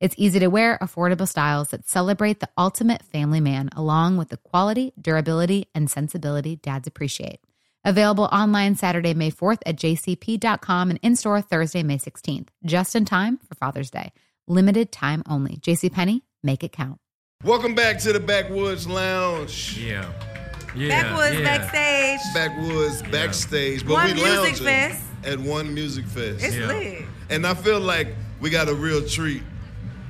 It's easy to wear, affordable styles that celebrate the ultimate family man, along with the quality, durability, and sensibility dads appreciate. Available online Saturday, May 4th at jcp.com and in-store Thursday, May 16th. Just in time for Father's Day. Limited time only. JCPenney, make it count. Welcome back to the Backwoods Lounge. Yeah. Backwoods Backstage. Backwoods Backstage. But One Music Fest. At One Music Fest. It's lit. And I feel like we got a real treat.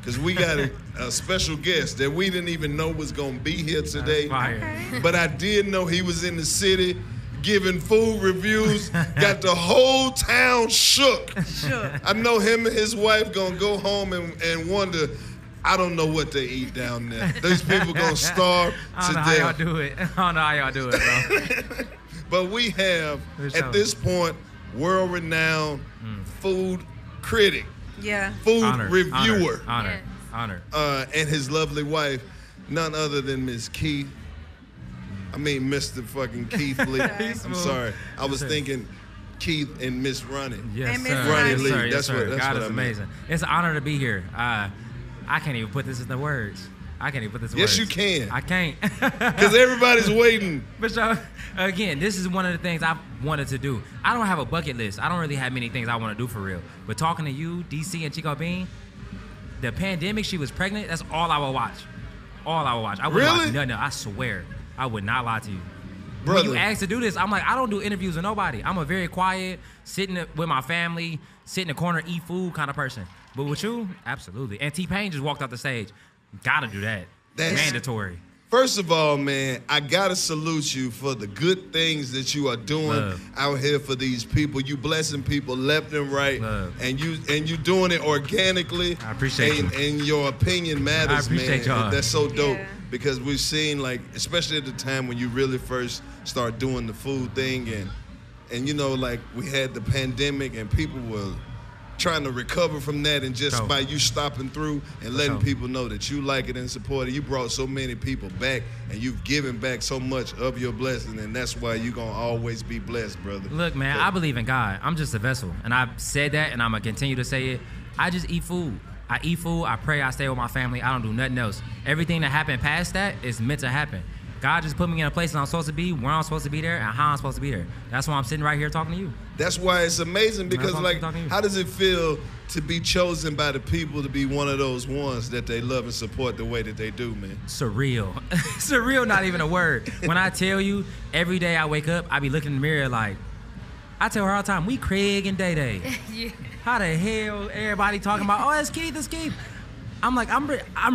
Because we got a special guest that we didn't even know was going to be here today. Okay. But I did know he was in the city giving food reviews. Got the whole town shook. I know him and his wife going to go home and wonder, I don't know what they eat down there. These people going to starve to death. I don't know how y'all do it. Bro. But we have, at this point, world-renowned food critic. Food reviewer. Honor. And his lovely wife, none other than Miss Keith. I mean, Mr. fucking Keith Lee. I'm sorry. I was thinking Keith and Miss Ronnie. Yes, sir. Ronnie Lee. Yes, that's sir. That's God is amazing. It's an honor to be here. I can't even put this in the words. Yes, you can. I can't. Because everybody's waiting. But so, again, this is one of the things I've wanted to do. I don't have a bucket list. I don't really have many things I want to do for real. But talking to you, DC, and Chico Bean, the pandemic, she was pregnant, that's all I would watch. I wouldn't watch nothing. I swear. I would not lie to you. Brother. When you asked to do this, I'm like, I don't do interviews with nobody. I'm a very quiet, sitting with my family, sit in the corner, eat food kind of person. But with you, absolutely. And T-Pain just walked off the stage. Gotta do that. That's mandatory. First of all, man, I gotta salute you for the good things that you are doing out here for these people. You blessing people left and right. And you doing it organically. I appreciate you. And your opinion matters, I appreciate man. Y'all. That's so dope. Yeah. Because we've seen, like, especially at the time when you really first start doing the food thing and you know, like, we had the pandemic and people were trying to recover from that, and just by you stopping through and letting people know that you like it and support it, you brought so many people back, and you've given back so much of your blessing, and that's why you're going to always be blessed, brother. Look, man, I believe in God. I'm just a vessel, and I've said that, and I'm going to continue to say it. I just eat food. I eat food, I pray, I stay with my family, I don't do nothing else. Everything that happened past that is meant to happen. God just put me in a place that I'm supposed to be, where I'm supposed to be there, and how I'm supposed to be there. That's why I'm sitting right here talking to you. That's why it's amazing, because like, how does it feel to be chosen by the people to be one of those ones that they love and support the way that they do, man? Surreal. Surreal, not even a word. When I tell you, every day I wake up, I be looking in the mirror like, I tell her all the time, we Craig and Day-Day. Yeah. How the hell everybody talking about, oh, that's Keith, that's Keith. I'm like, I'm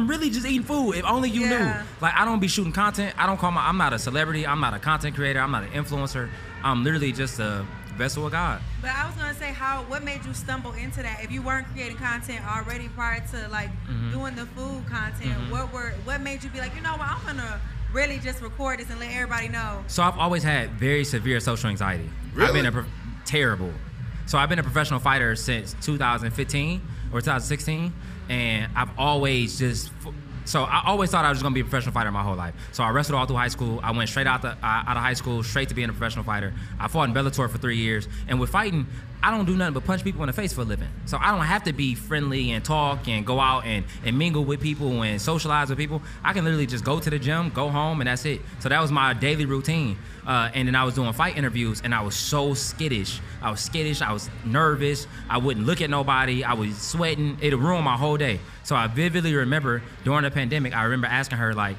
really just eating food. If only you knew. Like, I don't be shooting content. I don't call my, I'm not a celebrity. I'm not a content creator. I'm not an influencer. I'm literally just a vessel of God. But I was going to say, what made you stumble into that? If you weren't creating content already prior to, like, doing the food content, what made you be like, you know what, I'm going to really just record this and let everybody know? So I've always had very severe social anxiety. Really? I've been terrible. So I've been a professional fighter since 2015 or 2016. And I've always just, so I always thought I was just gonna be a professional fighter my whole life. So I wrestled all through high school. I went straight out of high school, straight to being a professional fighter. I fought in Bellator for 3 years. And with fighting, I don't do nothing but punch people in the face for a living. So I don't have to be friendly and talk and go out and mingle with people and socialize with people. I can literally just go to the gym, go home, and that's it. So that was my daily routine. And then I was doing fight interviews, and I was so skittish. I was skittish, I was nervous, I wouldn't look at nobody, I was sweating. It ruined my whole day. So I vividly remember during the pandemic, I remember asking her, like,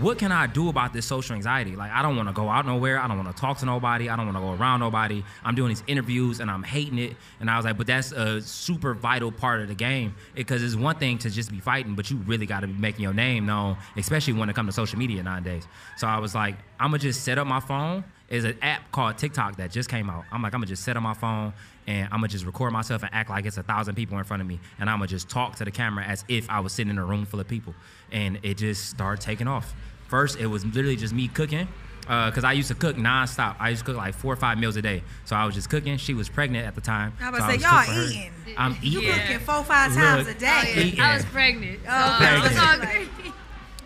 what can I do about this social anxiety? Like, I don't want to go out nowhere. I don't want to talk to nobody. I don't want to go around nobody. I'm doing these interviews and I'm hating it. And I was like, but that's a super vital part of the game, because it's one thing to just be fighting, but you really got to be making your name known, especially when it comes to social media nowadays. So I was like, I'm going to just set up my phone. There's an app called TikTok that just came out. I'm like, I'm going to just set up my phone and I'm going to just record myself and act like it's 1,000 people in front of me. And I'm going to just talk to the camera as if I was sitting in a room full of people. And it just started taking off. First, it was literally just me cooking, because I used to cook nonstop. I used to cook like 4 or 5 meals a day. So I was just cooking. She was pregnant at the time. I was going to say, y'all eating. I'm eating. You cooking 4 or 5 times a day. Oh, yeah. I was pregnant.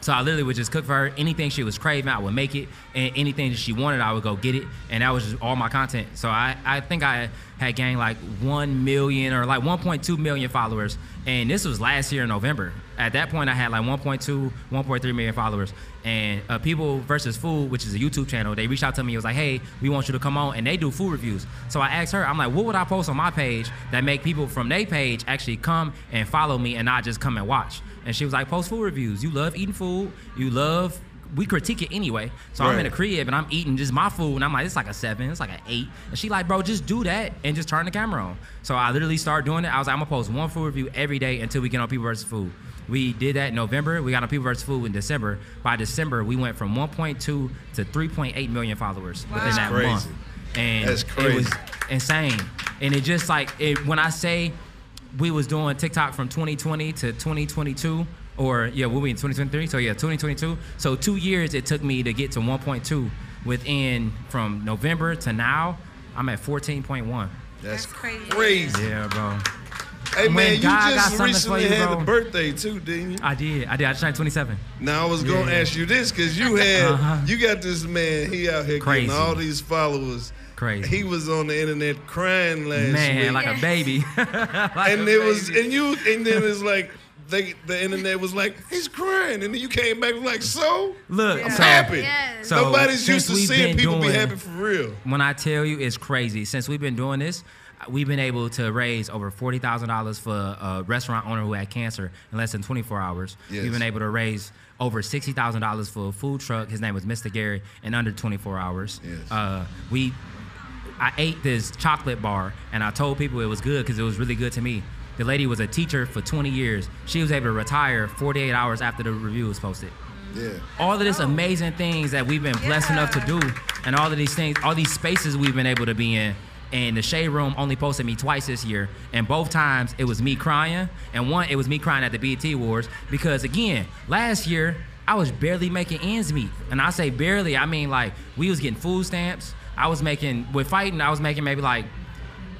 So I literally would just cook for her. Anything she was craving, I would make it. And anything that she wanted, I would go get it. And that was just all my content. So I think I had gained like 1 million or like 1.2 million followers. And this was last year in November. At that point, I had like 1.2, 1.3 million followers. And People versus Food, which is a YouTube channel, they reached out to me. It was like, hey, we want you to come on. And they do food reviews. So I asked her, I'm like, what would I post on my page that make people from their page actually come and follow me and not just come and watch? And she was like, post food reviews. You love eating food. You love, we critique it anyway. So right. I'm in a crib and I'm eating just my food. And I'm like, it's like a 7, it's like an 8. And she like, bro, just do that and just turn the camera on. So I literally started doing it. I was like, I'm gonna post one food review every day until we get on People versus Food. We did that in November. We got on People vs. Food in December. By December, we went from 1.2 to 3.8 million followers within that month. And that's crazy. It was insane. And it just like, when I say we was doing TikTok from 2020 to 2022, or yeah, we'll be in 2023. So yeah, 2022. So 2 years it took me to get to 1.2 within, from November to now, I'm at 14.1. That's crazy. Yeah, bro. Hey, man, you just recently had a birthday, too, didn't you? I did. I just turned 27. Now, I was going to ask you this, because you had, you got this man, he out here getting all these followers. Crazy. He was on the internet crying last week. Man, like a baby. And then it's like, the internet was like, he's crying. And then you came back like, so? Look, I'm happy. Yes. So nobody's used to seeing people be happy for real. When I tell you, it's crazy. Since we've been doing this, we've been able to raise over $40,000 for a restaurant owner who had cancer in less than 24 hours. Yes. We've been able to raise over $60,000 for a food truck. His name was Mr. Gary, in under 24 hours. Yes. I ate this chocolate bar, and I told people it was good because it was really good to me. The lady was a teacher for 20 years. She was able to retire 48 hours after the review was posted. Yeah. All of this amazing things that we've been blessed enough to do, and all of these things, all these spaces we've been able to be in. And the Shade Room only posted me twice this year. And both times it was me crying. And one, it was me crying at the BET Awards. Because again, last year, I was barely making ends meet. And I say barely, I mean like we was getting food stamps. I was making, with fighting, I was making maybe like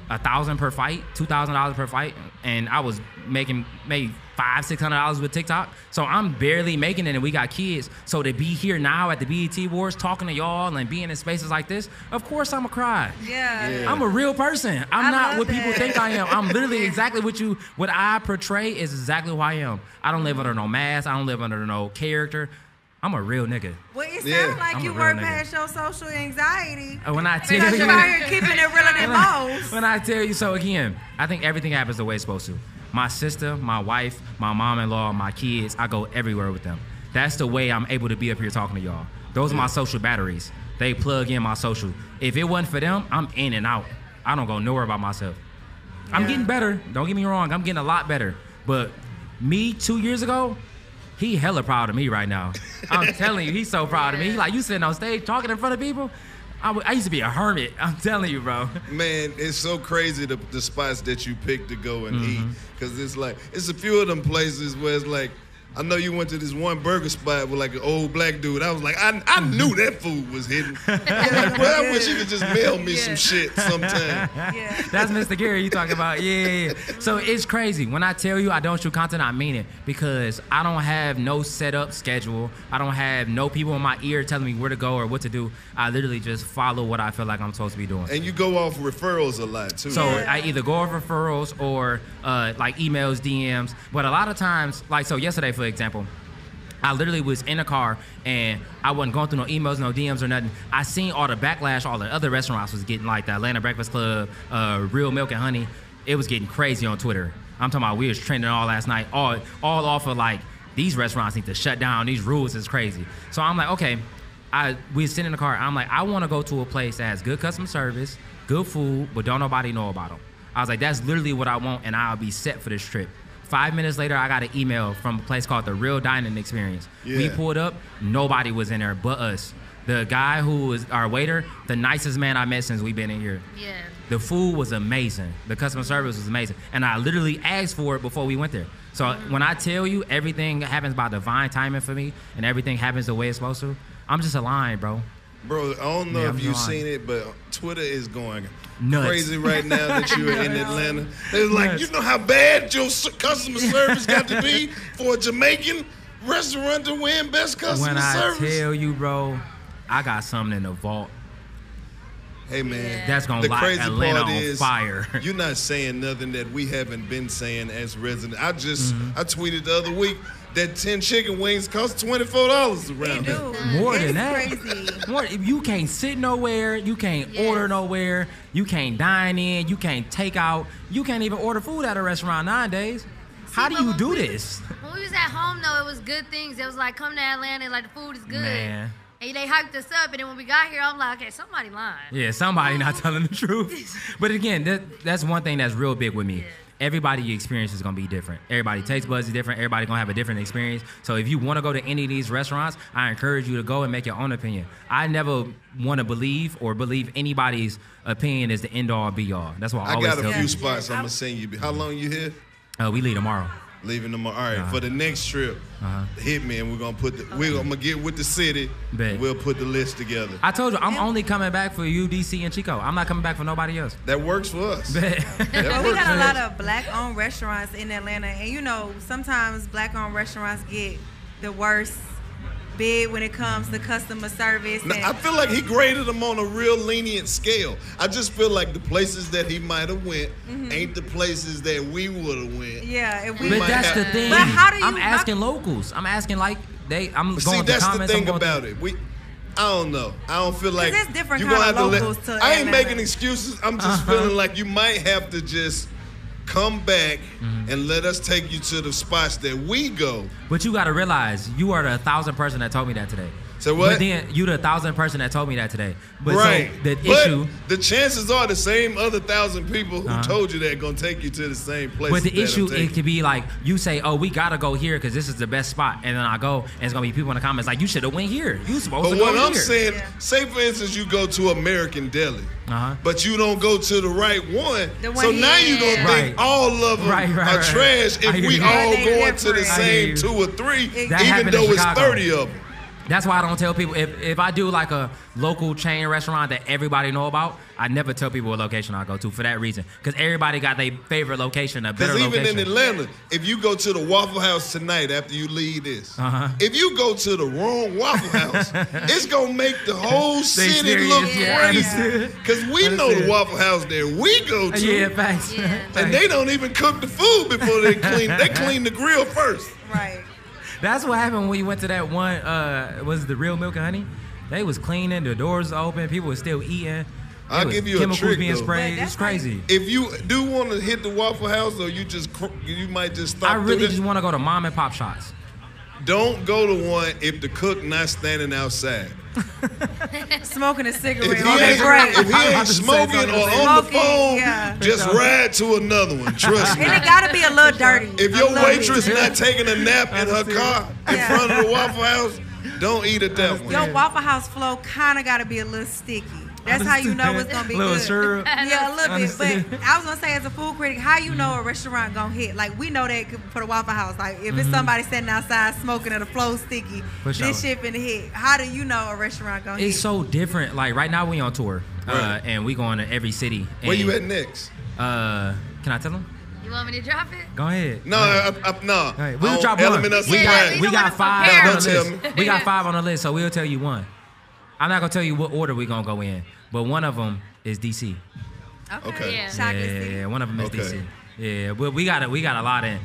$1,000 per fight, $2,000 per fight, and I was making maybe $500-$600 with TikTok. So I'm barely making it, and we got kids. So to be here now at the BET Awards talking to y'all and being in spaces like this, of course I'm gonna cry. Yeah. I'm a real person. I'm not what people think I am. I'm literally exactly what you, what I portray is exactly who I am. I don't live under no mask. I don't live under no character. I'm a real nigga. Well, it sounds like I'm you work past your social anxiety. When I tell you, you're out here keeping it real than most. When I tell you, so again, I think everything happens the way it's supposed to. My sister, my wife, my mom-in-law, my kids, I go everywhere with them. That's the way I'm able to be up here talking to y'all. Those are my social batteries. They plug in my social. If it wasn't for them, I'm in and out. I don't go nowhere by myself. Yeah. I'm getting better. Don't get me wrong. I'm getting a lot better. But me 2 years ago, he hella proud of me right now. I'm telling you, he's so proud of me. He like, you sitting on stage talking in front of people? I used to be a hermit. I'm telling you, bro. Man, it's so crazy the spots that you pick to go and eat. Because it's like, it's a few of them places where it's like, I know you went to this one burger spot with like an old black dude. I was like, I knew that food was hidden. Like, well, I wish you could just mail me some shit sometime. Yeah. That's Mr. Gary you talking about. Yeah. So it's crazy. When I tell you I don't shoot content, I mean it, because I don't have no set up schedule. I don't have no people in my ear telling me where to go or what to do. I literally just follow what I feel like I'm supposed to be doing. And you go off referrals a lot too. So I either go off referrals or like emails, DMs. But a lot of times, like, so yesterday, for example, I literally was in a car and I wasn't going through no emails, no DMs or nothing. I seen all the backlash all the other restaurants was getting, like the Atlanta Breakfast Club, Real Milk and Honey. It was getting crazy on Twitter. I'm talking about we was trending all last night, all off of like, these restaurants need to shut down, these rules is crazy. So I'm like, okay, we sitting in the car. I'm like, I want to go to a place that has good customer service, good food, but don't nobody know about them. I was like, that's literally what I want and I'll be set for this trip. 5 minutes later, I got an email from a place called The Real Dining Experience. Yeah. We pulled up, nobody was in there but us. The guy who was our waiter, the nicest man I met since we've been in here. Yeah. The food was amazing. The customer service was amazing. And I literally asked for it before we went there. So when I tell you everything happens by divine timing for me and everything happens the way it's supposed to, I'm just aligned, bro. Bro, I don't know if you've seen it, but Twitter is going nuts. Crazy right now that you're in Atlanta. They're like, you know how bad your customer service got to be for a Jamaican restaurant to win best customer service? When I tell you, bro, I got something in the vault. Hey, man. That's going to light Atlanta on fire. You're not saying nothing that we haven't been saying as residents. I just, I tweeted the other week, that 10 chicken wings cost $24 around here. More than that. Crazy. More, you can't sit nowhere. You can't order nowhere. You can't dine in. You can't take out. You can't even order food at a restaurant nowadays. See, how do you do this? When we was at home, though, it was good things. It was like, come to Atlanta and like the food is good. Man. And they hyped us up, and then when we got here, I'm like, okay, somebody lying. Yeah, somebody not telling the truth. But again, that's one thing that's real big with me. Yeah. Everybody's experience is going to be different. Everybody's taste buds is different. Everybody's going to have a different experience. So if you want to go to any of these restaurants, I encourage you to go and make your own opinion. I never want to believe anybody's opinion is the end-all, be-all. That's why I always tell you. I got a few spots I'm going to send you. How long you here? We leave tomorrow. Leaving tomorrow. All right, for the next trip, hit me, and we're going to put the, I'm going to get with the city, and we'll put the list together. I told you, I'm only coming back for you, DC, and Chico. I'm not coming back for nobody else. That works for us. We got a lot of black-owned restaurants in Atlanta, and, you know, sometimes black-owned restaurants get the worst bid when it comes to customer service. Now, I feel like he graded them on a real lenient scale. I just feel like the places that he might have went ain't the places that we would have went. Yeah, but that's the thing. But how do you? I'm asking locals. I'm asking like they. I'm going see, to that's comments, the thing about it. I don't know. I don't feel like it's different kind of locals. I ain't making excuses. I'm just feeling like you might have to just come back and let us take you to the spots that we go. But you got to realize, you are the 1,000th person that told me that today. So what? But then you're the 1,000th person that told me that today. But right. So the chances are the same other 1,000 people who told you that going to take you to the same place. But the issue, it could be like, you say, oh, we got to go here because this is the best spot. And then I go, and it's going to be people in the comments like, you should have went here. You supposed to go here. But what I'm saying, say for instance, you go to American Deli. But you don't go to the right one. So now you're going to think all of them are trash if we all going to the same two or three, even though it's 30 of them. That's why I don't tell people, if I do like a local chain restaurant that everybody know about, I never tell people what location I go to for that reason. Because everybody got their favorite location, a better location. Because even in Atlanta, if you go to the Waffle House tonight after you leave this, if you go to the wrong Waffle House, it's going to make the whole city look crazy. Because we know the Waffle House there we go to. Yeah, facts. Yeah. And they don't even cook the food before they clean. They clean the grill first. Right. That's what happened when you went to that one, was the Real Milk and Honey? They was cleaning, the doors open, people were still eating. I'll give you a trick, chemicals being sprayed, it's crazy. If you do want to hit the Waffle House, or you just, you might just stop. I really just want to go to mom and pop shots. Don't go to one if the cook not standing outside. Smoking a cigarette on that break. If he ain't smoking or on the phone, just ride to another one. Trust me. And it gotta be a little dirty. If your waitress not taking a nap in her car in front of the Waffle House, don't eat at that one. Your Waffle House flow kinda gotta be a little sticky. That's how you know it's gonna be good. Syrup. Yeah, a little bit. But I was gonna say, as a food critic, how you know a restaurant gonna hit? Like, we know that for the Waffle House. Like, if it's somebody sitting outside smoking or the flow sticky, this shit finna hit. How do you know a restaurant gonna hit? It's so different. Like, right now we on tour, and we going to every city. Where you at next? Can I tell them? You want me to drop it? Go ahead. No, no. Right. We'll drop one. We got five on the list. We got five on the list, so we'll tell you one. I'm not gonna tell you what order we're gonna go in, but one of them is DC. Okay. Yeah, one of them is DC. Yeah, but we got a lot in.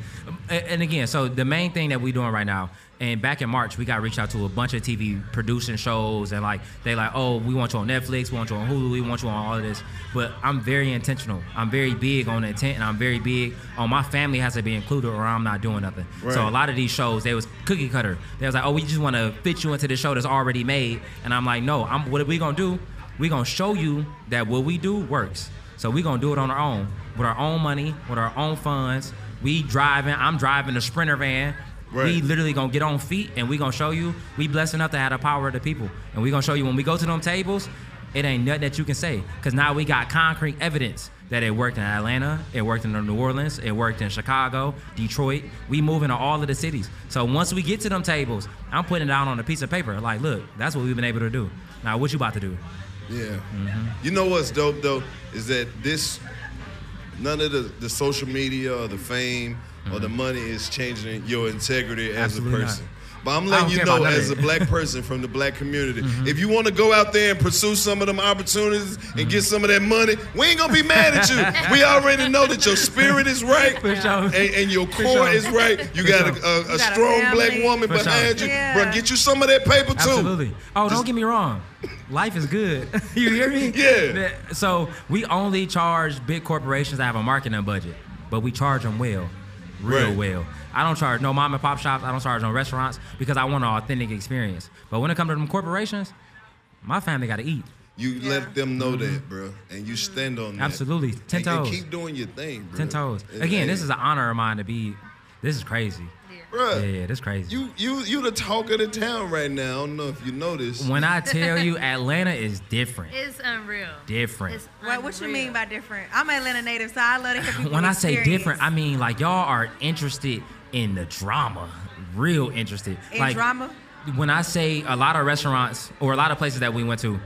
And again, so the main thing that we're doing right now, and back in March, we got reached out to a bunch of TV producing shows, and like they like, oh, we want you on Netflix, we want you on Hulu, we want you on all of this. But I'm very intentional. I'm very big on intent, and I'm very big on my family has to be included, or I'm not doing nothing. Right. So a lot of these shows, they was cookie cutter. They was like, oh, we just want to fit you into the show that's already made. And I'm like, no. What are we gonna do? We're gonna show you that what we do works. So we're gonna do it on our own, with our own money, with our own funds. I'm driving a Sprinter van. Right. We literally gonna get on feet, and we gonna show you we blessed enough to have the power of the people, and we gonna show you when we go to them tables, it ain't nothing that you can say, because now we got concrete evidence that it worked in Atlanta, it worked in New Orleans, it worked in Chicago, Detroit. We moving to all of the cities. So once we get to them tables, I'm putting it down on a piece of paper, like, look, that's what we've been able to do. Now, what you about to do? Yeah. You know what's dope though is that this none of the social media or the fame or the money is changing your integrity as a person. But I'm letting you know, as a black person from the black community, if you want to go out there and pursue some of them opportunities and get some of that money, we ain't going to be mad at you. We already know that your spirit is right and your core is right. You got a strong black woman behind you. Yeah. Bro, get you some of that paper too. Absolutely. Oh, don't get me wrong. Life is good. You hear me? Yeah. So we only charge big corporations that have a marketing budget, but we charge them well. Real well. I don't charge no mom and pop shops. I don't charge no restaurants, because I want an authentic experience. But when it comes to them corporations, my family got to eat. You let them know that, bro, and you stand on that. Absolutely, 10 toes. And keep doing your thing, bro. 10 toes. Again, this is an honor of mine to be. This is crazy. Yeah, that's crazy. You the talk of the town right now. I don't know if you know this. When I tell you, Atlanta is different. It's unreal. Different. It's unreal. What you mean by different? I'm an Atlanta native, so I love it. When I say different, I mean like y'all are interested in the drama. Real interested. In like, drama? When I say a lot of restaurants or a lot of places that we went to,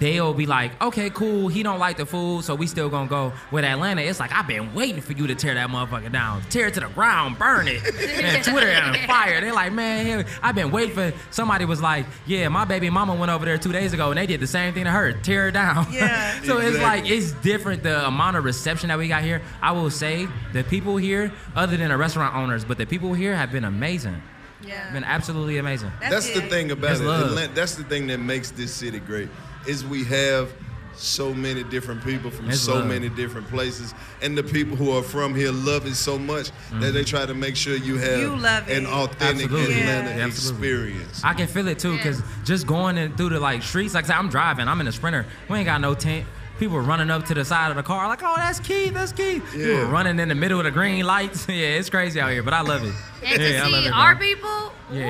they'll be like, okay, cool, he don't like the food, so we still gonna go. With Atlanta, it's like, I've been waiting for you to tear that motherfucker down. Tear it to the ground, burn it. And Twitter on fire. They're like, man, I've been waiting for, somebody was like, yeah, my baby mama went over there 2 days ago and they did the same thing to her, tear it down. Yeah. So exactly. It's like, it's different, the amount of reception that we got here. I will say the people here, other than the restaurant owners, but the people here have been amazing. Yeah. Been absolutely amazing. That's the thing about it. Atlanta, that's the thing that makes this city great. Is we have so many different people from many different places, and the people who are from here love it so much that they try to make sure you have an authentic Atlanta experience. I can feel it too, because just going in through the streets, like I'm driving, I'm in a Sprinter, we ain't got no tent. People were running up to the side of the car like, oh, that's Keith, that's Keith. Yeah. People were running in the middle of the green lights. Yeah, it's crazy out here, but I love it. And to see our people, we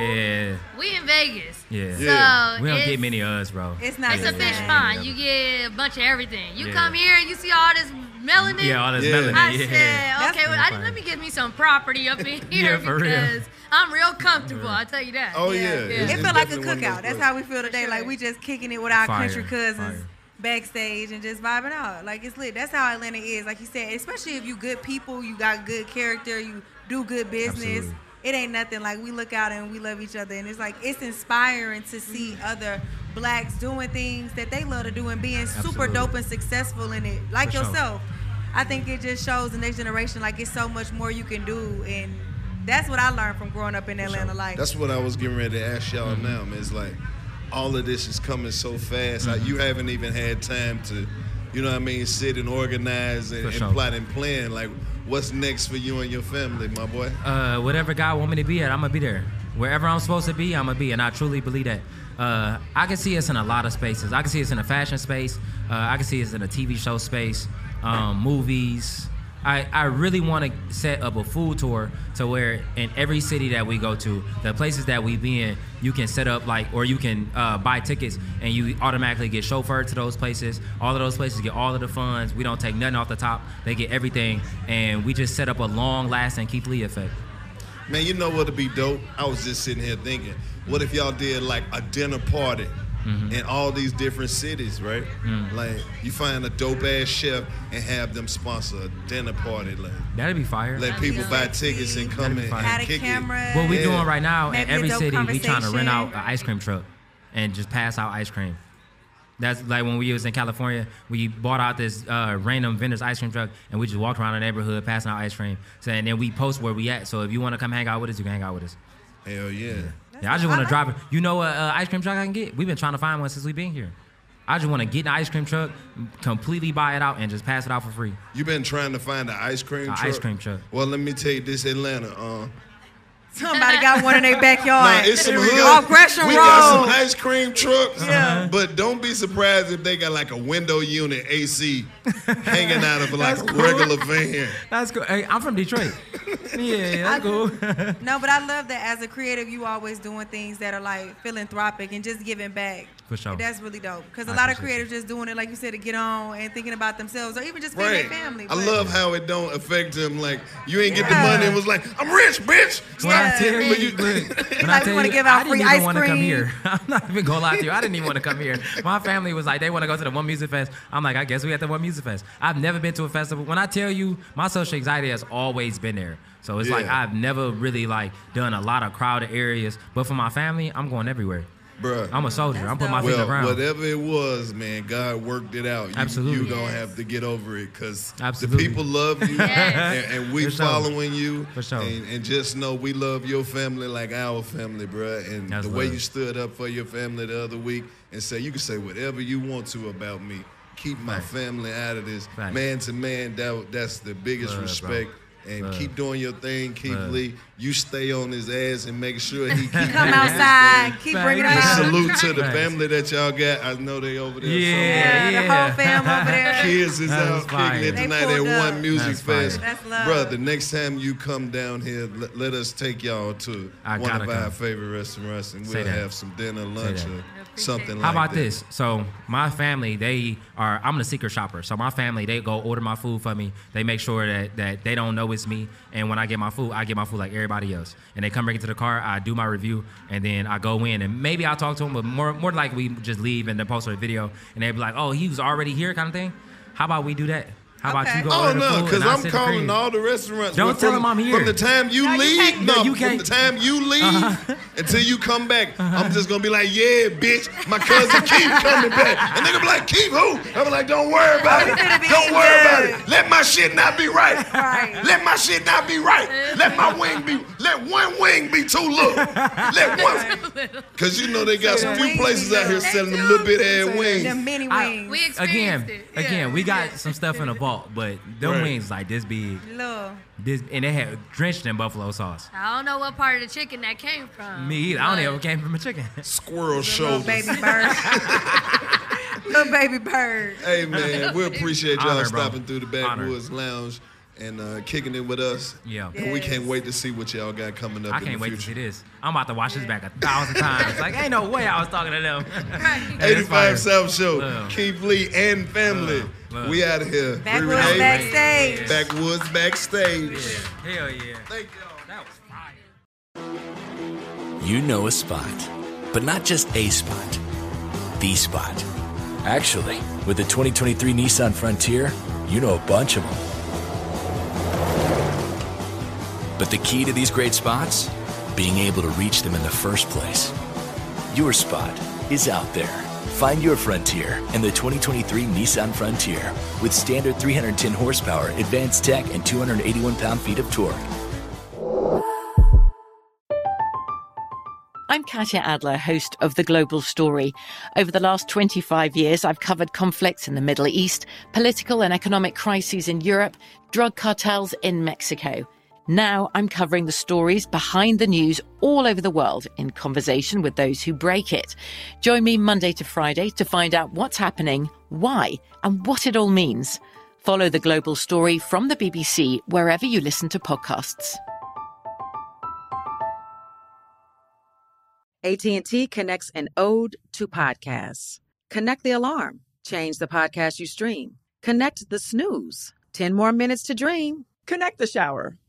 in Vegas. Yeah. So we don't get many of us, bro. It's a fish pond. You get a bunch of everything. You come here and you see all this melanin? Yeah, all that melanin. I said, okay, well, let me get me some property up in here because I'm real comfortable. I'll tell you that. Oh, yeah. It felt like a cookout. That's how we feel today. Sure. Like, we just kicking it with our country cousins backstage and just vibing out. Like, it's lit. That's how Atlanta is. Like you said, especially if you good people, you got good character, you do good business. Absolutely. It ain't nothing. Like, we look out and we love each other. And it's like, it's inspiring to see other blacks doing things that they love to do and being super dope and successful in it. Like yourself. I think it just shows the next generation, like, it's so much more you can do. And that's what I learned from growing up in Atlanta. Like, that's what I was getting ready to ask y'all now, man. It's like, all of this is coming so fast. Like, you haven't even had time to, you know what I mean, sit and organize and plot and plan. Like, what's next for you and your family, my boy? Whatever God want me to be at, I'm going to be there. Wherever I'm supposed to be, I'm going to be. And I truly believe that. I can see us in a lot of spaces. I can see us in a fashion space. I can see us in a TV show space, movies. I really want to set up a food tour to where in every city that we go to, the places that we be in, you can set up like, or you can buy tickets and you automatically get chauffeured to those places. All of those places get all of the funds. We don't take nothing off the top. They get everything. And we just set up a long lasting Keith Lee effect. Man, you know what would be dope? I was just sitting here thinking, what if y'all did like a dinner party? Mm-hmm. In all these different cities, right? Mm-hmm. Like, you find a dope-ass chef and have them sponsor a dinner party. Like, that'd be fire. Let people buy tickets and come in and kick it. What we doing right now in every city, we trying to rent out an ice cream truck and just pass out ice cream. That's like when we was in California, we bought out this random vendor's ice cream truck and we just walked around the neighborhood passing out ice cream. So, and then we post where we at. So if you want to come hang out with us, you can hang out with us. Hell yeah. Yeah, I just want to drop it. You know what ice cream truck I can get? We've been trying to find one since we've been here. I just want to get an ice cream truck, completely buy it out, and just pass it out for free. You've been trying to find an ice cream truck? An ice cream truck. Well, let me tell you this, Atlanta. Somebody got one in their backyard. Nah, it's some hood. Off Gresham Road. We got some ice cream trucks. Yeah. But don't be surprised if they got like a window unit AC hanging out of like a regular van. That's cool. Hey, I'm from Detroit. Yeah, that's cool. No, but I love that as a creative, you always doing things that are like philanthropic and just giving back. For sure. That's really dope. Because a lot of creators just doing it, like you said, to get on and thinking about themselves or even just feeding their family. I love how it don't affect them. Like, you ain't get the money and was like, I'm rich, bitch. When I tell you, want to give out free ice cream. I didn't even want to come here. I'm not even going to lie to you. I didn't even want to come here. My family was like, they want to go to the One Music Fest. I'm like, I guess we at the One Music Fest. I've never been to a festival. When I tell you, my social anxiety has always been there. So it's like I've never really like done a lot of crowded areas. But for my family, I'm going everywhere. Bruh, I'm a soldier. I'm putting my feet around. Whatever it was, man, God worked it out. Absolutely. You're going to have to get over it because the people love you and we following you. For sure. And just know we love your family like our family, bruh. And the way you stood up for your family the other week and say, you can say whatever you want to about me. Keep my family out of this. Man to man, that's the biggest respect. And keep doing your thing, Keith Lee. You stay on his ass and make sure he keep come outside. His keep bringing it out. Salute to the family that y'all got. I know they over there. Yeah, the whole fam over there. Kids is out kicking it tonight at One Music Fest. That's love. Bro, the next time you come down here, let us take y'all to one of our favorite restaurants, and we'll have some dinner, lunch, or something like that. How about this? So my family, I'm the secret shopper. So my family, they go order my food for me. They make sure that they don't know it's me. And when I get my food like everybody else. And they come bring it to the car, I do my review, and then I go in. And maybe I'll talk to them, but more like we just leave and then post a video. And they'll be like, oh, he was already here kind of thing. How about we do that? How about you go order the food? Because I'm calling all the restaurants. Don't tell them I'm here. From the time you leave, from the time you leave until you come back, I'm just going to be like, yeah, bitch, my cousin Keith coming back. And they're going to be like, Keith who? I'm like, don't worry about it. Don't worry about it. Let my shit not be right. Let my shit not be right. Let one wing be too little. Because you know they got some few places out here selling them little bit ass wings. The mini wings. Again, we got some stuff in the vault. But them wings like this big, and they had drenched in buffalo sauce. I don't know what part of the chicken that came from. Me either. I don't know if it came from a chicken. Squirrel shoulders. Little baby bird. Little baby bird. Hey man, we appreciate y'all stopping through the Backwoods Lounge. and kicking it with us. Yeah. And we can't wait to see what y'all got coming up in the future. I can't wait to see this. I'm about to watch this back 1,000 times. Like, ain't no way I was talking to them. 85 South Show, Keith Lee and family. We out of here. Backwoods Backstage. Yeah. Backwoods Backstage. Yeah. Hell yeah. Thank y'all. That was fire. You know a spot, but not just a spot. The spot. Actually, with the 2023 Nissan Frontier, you know a bunch of them. But the key to these great spots? Being able to reach them in the first place. Your spot is out there. Find your frontier in the 2023 Nissan Frontier with standard 310 horsepower, advanced tech, and 281 pound-feet of torque. I'm Katia Adler, host of The Global Story. Over the last 25 years, I've covered conflicts in the Middle East, political and economic crises in Europe, drug cartels in Mexico. Now I'm covering the stories behind the news all over the world in conversation with those who break it. Join me Monday to Friday to find out what's happening, why, and what it all means. Follow The Global Story from the BBC wherever you listen to podcasts. AT&T connects an ode to podcasts. Connect the alarm. Change the podcast you stream. Connect the snooze. 10 more minutes to dream. Connect the shower.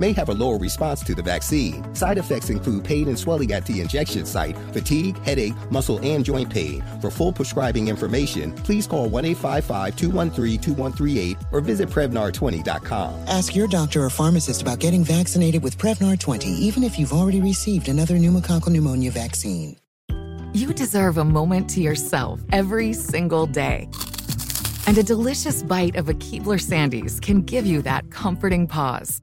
may have a lower response to the vaccine. Side effects include pain and swelling at the injection site, fatigue, headache, muscle, and joint pain. For full prescribing information, please call 1-855-213-2138 or visit Prevnar20.com. Ask your doctor or pharmacist about getting vaccinated with Prevnar 20, even if you've already received another pneumococcal pneumonia vaccine. You deserve a moment to yourself every single day. And a delicious bite of a Keebler Sandies can give you that comforting pause.